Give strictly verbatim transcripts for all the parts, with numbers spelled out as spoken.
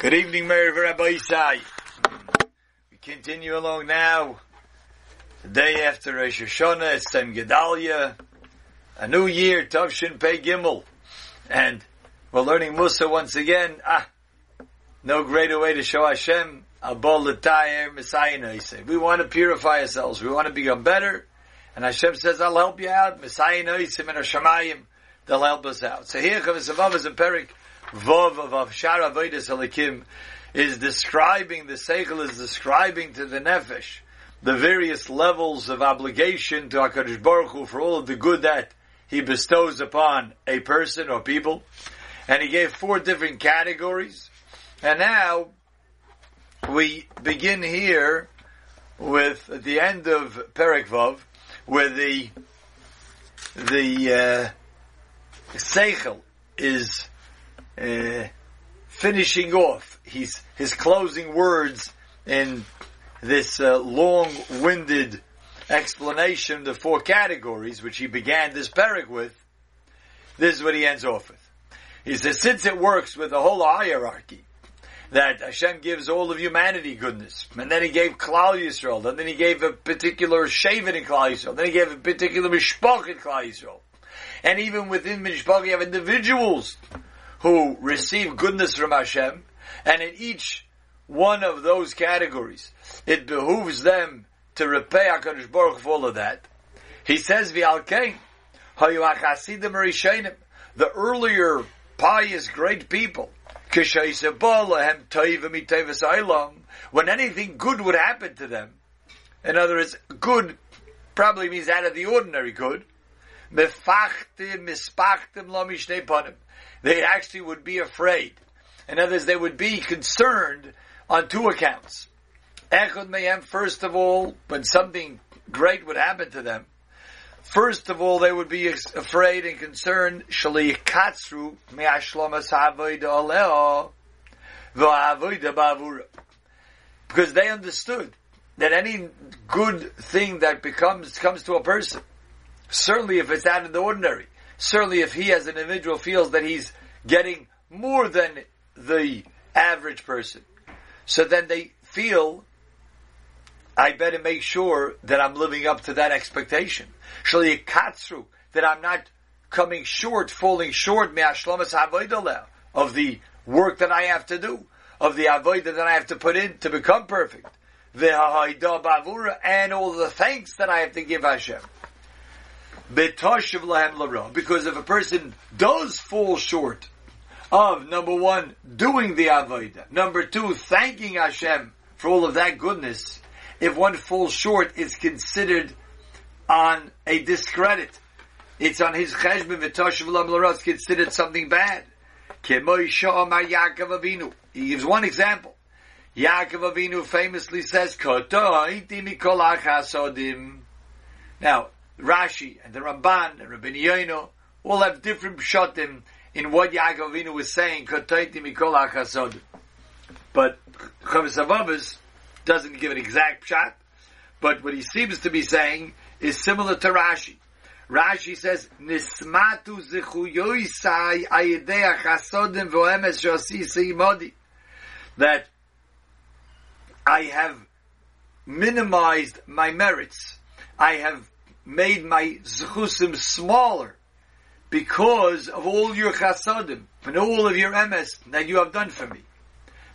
Good evening, Meir Rabbi Isai. We continue along now. The day after Rosh Hashanah, it's time Gedalia. A new year, Tavshin Pei Gimel. And we're learning Musa once again. Ah, no greater way to show Hashem. We want to purify ourselves. We want to become better. And Hashem says, I'll help you out. Messiah Noisim and Hashemayim, they'll help us out. So here, Kavisavav is a Perik Vav of Avshar Avaites HaLekim is describing, the Sekel is describing to the Nefesh the various levels of obligation to HaKadosh Baruch Hu for all of the good that He bestows upon a person or people. And He gave four different categories. And now, we begin here with, at the end of Perik Vav, where the, the, uh, Seichel is, uh, finishing off. He's, his closing words in this, uh, long-winded explanation of the four categories, which he began this Perik with. This is what he ends off with. He says, since it works with the whole hierarchy, that Hashem gives all of humanity goodness. And then He gave Klal Yisrael. And then He gave a particular Shavit in Klal Yisrael. Then He gave a particular Mishpocha in Klal Yisrael. And even within Mishpocha, you have individuals who receive goodness from Hashem. And in each one of those categories, it behooves them to repay HaKadosh Baruch Hu for all of that. He says, V'alkein, hayu ha'chasidim Rishonim, the earlier pious great people, when anything good would happen to them, in other words, good probably means out of the ordinary good, they actually would be afraid. In other words, they would be concerned on two accounts. First of all, when something great would happen to them, first of all, they would be afraid and concerned because they understood that any good thing that becomes comes to a person, certainly if it's out of the ordinary, certainly if he as an individual feels that he's getting more than the average person, so then they feel, I better make sure that I'm living up to that expectation. That I'm not coming short, falling short of the work that I have to do, of the avodah that I have to put in to become perfect, the ha'ayda b'avura, and all the thanks that I have to give Hashem. Because if a person does fall short of, number one, doing the avodah, number two, thanking Hashem for all of that goodness, if one falls short, it's considered on a discredit. It's on his cheshbon. V'toshev l'amlaros, it's considered something bad. K'mo she'amar Yaakov Avinu. He gives one example. Yaakov Avinu famously says, "Koto ha'iti mikol ha'chasodim." Now, Rashi and the Ramban and Rabbeinu Yonah all have different pshatim in what Yaakov Avinu was saying. Koto ha'iti mikol ha'chasodim. But Kavisavav doesn't give an exact pshat, but what he seems to be saying is similar to Rashi. Rashi says, Nismatu zichuyoisai ayedea chasodim voemes josi seimodi. That I have minimized my merits. I have made my zichusim smaller because of all your chasodim and all of your emes that you have done for me.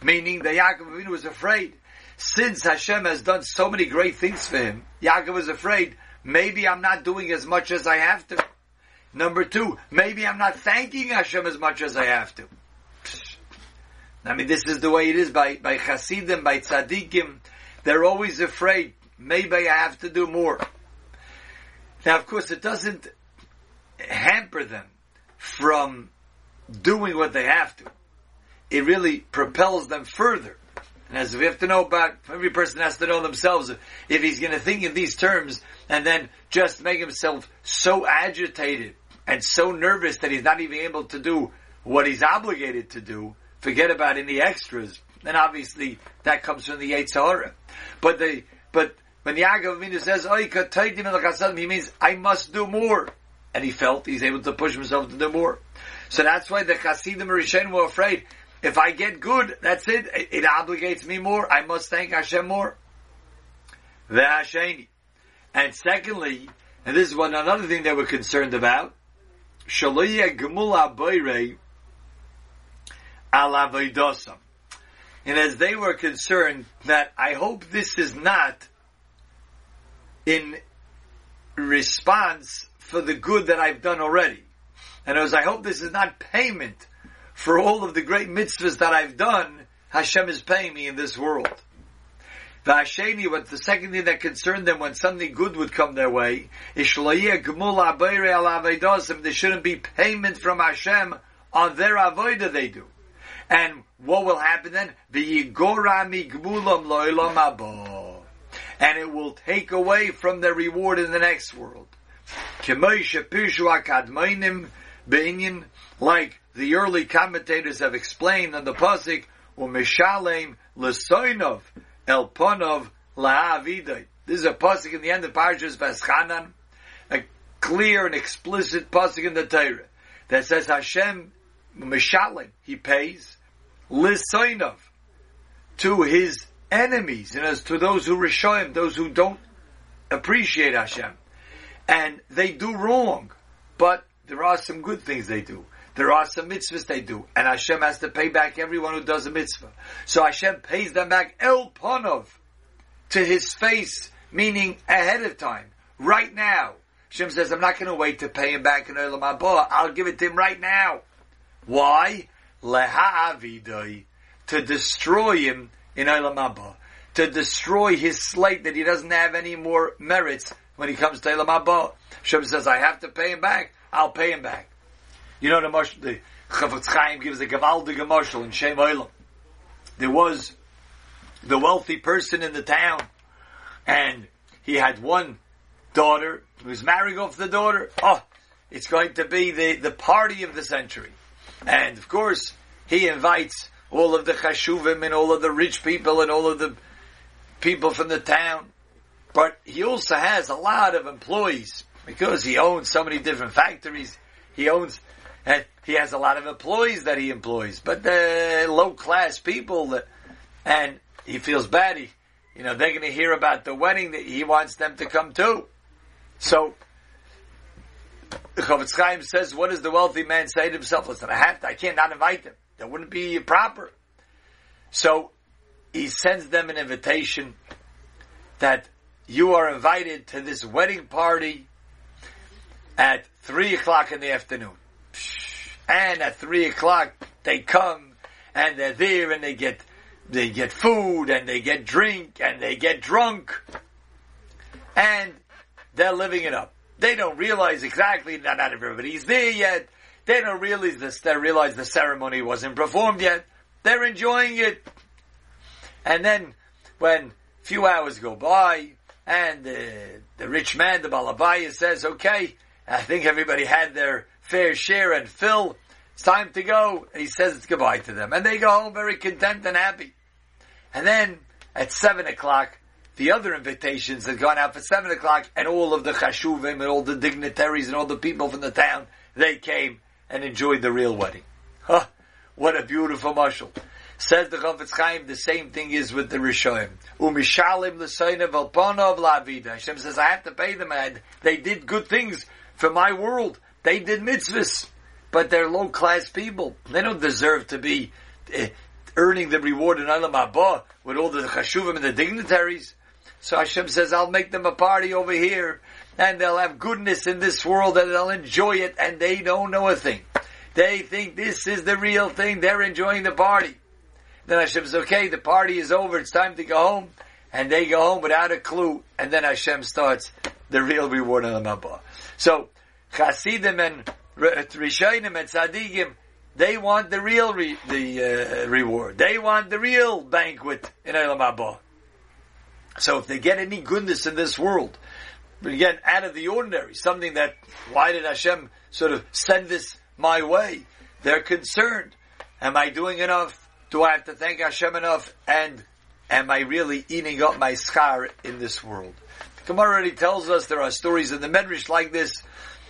Meaning that Yaakov Avinu was afraid. Since Hashem has done so many great things for him, Yaakov was afraid, maybe I'm not doing as much as I have to. Number two, maybe I'm not thanking Hashem as much as I have to. I mean, this is the way it is by, by Chasidim, by Tzadikim. They're always afraid, maybe I have to do more. Now, of course, it doesn't hamper them from doing what they have to. It really propels them further. And as we have to know about, every person has to know themselves, if he's going to think in these terms and then just make himself so agitated and so nervous that he's not even able to do what he's obligated to do, forget about any extras. And obviously that comes from the Yetzer Hara. But the, but when Yaakov Avinu says, "Oy kataydim l'chasadim," he means, I must do more. And he felt he's able to push himself to do more. So that's why the Chasidim Rishonim were afraid. If I get good, that's it. It, it obligates me more. I must thank Hashem more. V'hasheni. And secondly, and this is one another thing they were concerned about, shaloyeh gemula boirei al avodosam. And as they were concerned that I hope this is not in response for the good that I've done already. And as I hope this is not payment for all of the great mitzvahs that I've done, Hashem is paying me in this world. The Hasheni, what the second thing that concerned them when something good would come their way, is there shouldn't be payment from Hashem on their avodah they do. And what will happen then? And it will take away from their reward in the next world. Like the early commentators have explained on the pasuk, u'mishalem l'soinov elponov la'avidai. This is a pasuk in the end of Parshas Vaschanan, a clear and explicit pasuk in the Torah that says Hashem mishalem, He pays l'soinov, to His enemies, and as to those who Rishayim, those who don't appreciate Hashem. And they do wrong, but there are some good things they do. There are some mitzvahs they do, and Hashem has to pay back everyone who does a mitzvah. So Hashem pays them back el ponov, to His face, meaning ahead of time, right now. Hashem says, I'm not going to wait to pay Him back in Olam Haba. I'll give it to Him right now. Why? Leha'avidai, to destroy Him in Olam Haba, to destroy His slate that He doesn't have any more merits. When He comes to Olam Haba, Hashem says, I have to pay Him back. I'll pay Him back. You know, the Mosh, the Chofetz Chaim gives a gavaldige moshel in Shem Olam. There was the wealthy person in the town, and he had one daughter. He was marrying off the daughter. Oh, it's going to be the, the party of the century. And of course, he invites all of the Chashuvim and all of the rich people and all of the people from the town. But he also has a lot of employees because he owns so many different factories. He owns, and he has a lot of employees that he employs, but the low class people, that, and he feels bad. He, you know, they're going to hear about the wedding that he wants them to come to. So, Chofetz Chaim says, what does the wealthy man say to himself? Listen, I have to, I can't not invite them. That wouldn't be proper. So, he sends them an invitation that you are invited to this wedding party at three o'clock in the afternoon. And at three o'clock, they come, and they're there, and they get, they get food, and they get drink, and they get drunk. And they're living it up. They don't realize exactly, not, not everybody's there yet. They don't realize this, they realize the ceremony wasn't performed yet. They're enjoying it. And then, when a few hours go by, and uh, the rich man, the balabaya, says, okay, I think everybody had their fair share and fill. It's time to go. And he says it's goodbye to them. And they go home very content and happy. And then, at seven o'clock, the other invitations had gone out for seven o'clock, and all of the chashuvim and all the dignitaries and all the people from the town, they came and enjoyed the real wedding. Huh, what a beautiful mashal. Says the Chofetz Chaim, the same thing is with the Rishayim. U'mishalim l'soinav elponav la'avidah. Hashem says, I have to pay them. And they did good things for my world. They did mitzvahs. But they're low-class people. They don't deserve to be uh, earning the reward in Alam Abba with all the chashuvim and the dignitaries. So Hashem says, I'll make them a party over here, and they'll have goodness in this world, and they'll enjoy it, and they don't know a thing. They think this is the real thing. They're enjoying the party. Then Hashem says, okay, the party is over, it's time to go home. And they go home without a clue. And then Hashem starts the real reward on the Mabah. So, Chasidim and Rishayim and Tzadikim, they want the real re- the uh, reward. They want the real banquet in Olam Haba. So if they get any goodness in this world, again, out of the ordinary, something that, why did Hashem sort of send this my way? They're concerned. Am I doing enough? Do I have to thank Hashem enough? And am I really eating up my schar in this world? The Gemara already tells us there are stories in the Medrash like this,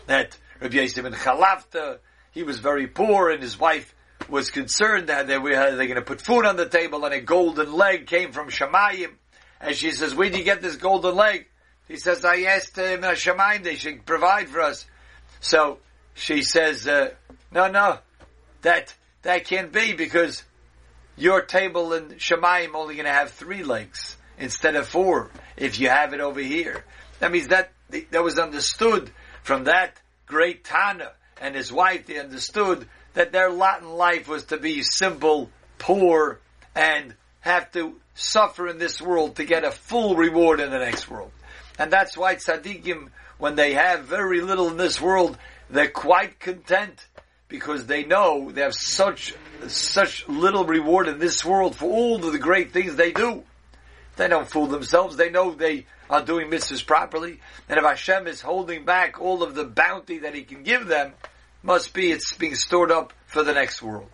that Rabbi Yosef ben Chalafta, he was very poor, and his wife was concerned that they were they're going to put food on the table, and a golden leg came from Shamayim. And she says, where do you get this golden leg? He says, I asked him, uh, Shamayim, they should provide for us. So she says, uh, no, no, that that can't be, because your table in Shamayim only going to have three legs instead of four if you have it over here. That means that that was understood from that great Tana and his wife. They understood that their lot in life was to be simple, poor, and have to suffer in this world to get a full reward in the next world. And that's why Tzadikim, when they have very little in this world, they're quite content, because they know they have such such little reward in this world for all of the great things they do. They don't fool themselves. They know they are doing mitzvahs properly. And if Hashem is holding back all of the bounty that He can give them, must be it's being stored up for the next world.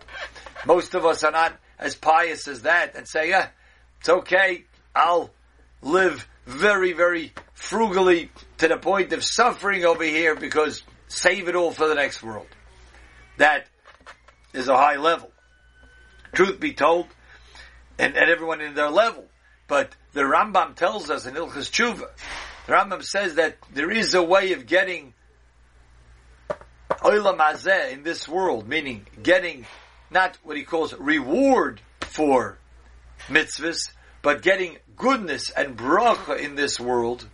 Most of us are not as pious as that and say, yeah, it's okay, I'll live very, very frugally to the point of suffering over here, because save it all for the next world. That is a high level. Truth be told, and, and everyone in their level. But the Rambam tells us in Hilchos Tshuva, the Rambam says that there is a way of getting Olam Hazeh in this world, meaning getting not what he calls reward for mitzvahs, but getting goodness and bracha in this world.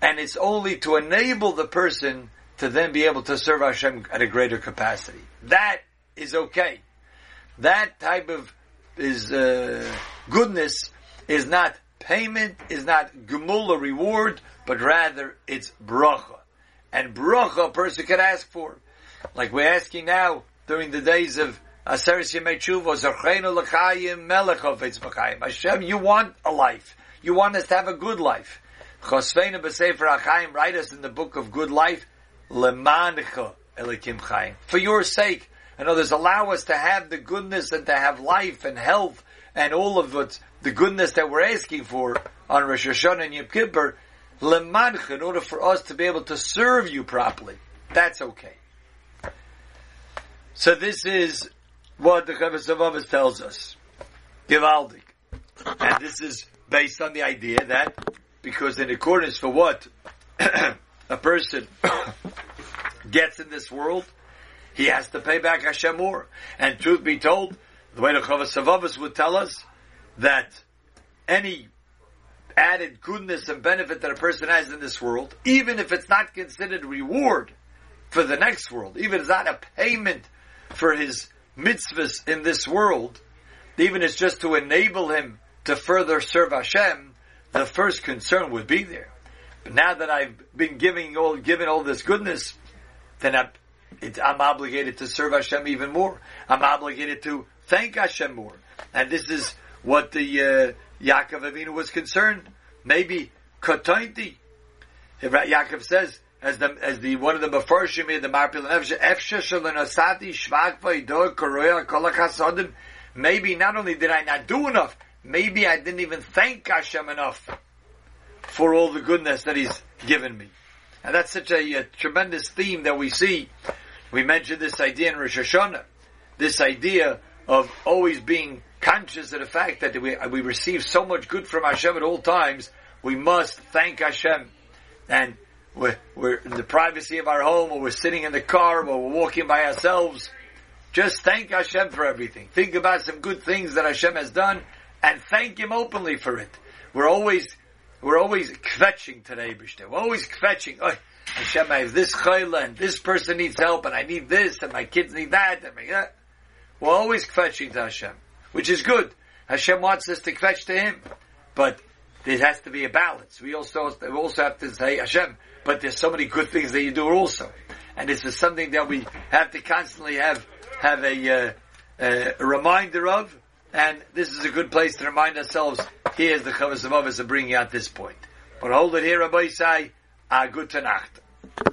And it's only to enable the person to then be able to serve Hashem at a greater capacity. That is okay. That type of is uh, goodness is not payment, is not gemula reward, but rather it's bracha. And bracha a person can ask for. Like we're asking now during the days of Aseres Yemei Tshuva, Zorcheinu L'chaim Melech Chofetz Chaim. Hashem, you want a life. You want us to have a good life. Chosveinu B'Sefer HaChaim, write us in the book of good life, Lemancha Elikim Chaim. For your sake. And others, allow us to have the goodness and to have life and health and all of what's the goodness that we're asking for on Rosh Hashanah and Yom Kippur, lemanch, in order for us to be able to serve you properly. That's okay. So this is what the Kavisavav tells us. Givaldik. And this is based on the idea that, because in accordance for what a person gets in this world, he has to pay back Hashem more. And truth be told, the way the Chovos would tell us, that any added goodness and benefit that a person has in this world, even if it's not considered reward for the next world, even if it's not a payment for his mitzvahs in this world, even if it's just to enable him to further serve Hashem, the first concern would be there. But now that I've been giving all, given all this goodness, then I'm, it, I'm obligated to serve Hashem even more. I'm obligated to thank Hashem more. And this is what the uh, Yaakov Avinu was concerned. Maybe Katainti. Yaakov says, as the as the one of the Mefarshim here, the Marpil Nefesh, Efsha Shalonosati Shvach Vaydo Koroya Kol HaChasidim. Maybe not only did I not do enough, maybe I didn't even thank Hashem enough for all the goodness that He's given me. And that's such a, a tremendous theme that we see. We mentioned this idea in Rosh Hashanah. This idea of always being conscious of the fact that we, we receive so much good from Hashem at all times, we must thank Hashem. And we're, we're in the privacy of our home, or we're sitting in the car, or we're walking by ourselves. Just thank Hashem for everything. Think about some good things that Hashem has done, and thank Him openly for it. We're always, we're always kvetching today, Bishter. We're always kvetching. Oh, Hashem, I have this chayla, and this person needs help, and I need this, and my kids need that, and my that. We're always kvetching to Hashem, which is good. Hashem wants us to kvetch to Him, but there has to be a balance. We also we also have to say, Hashem, but there's so many good things that You do also, and this is something that we have to constantly have have a, uh, a reminder of. And this is a good place to remind ourselves. Here's the Chovos HaLevavos of bringing out this point. But hold it here, Rabbi Isai. A gute Nacht.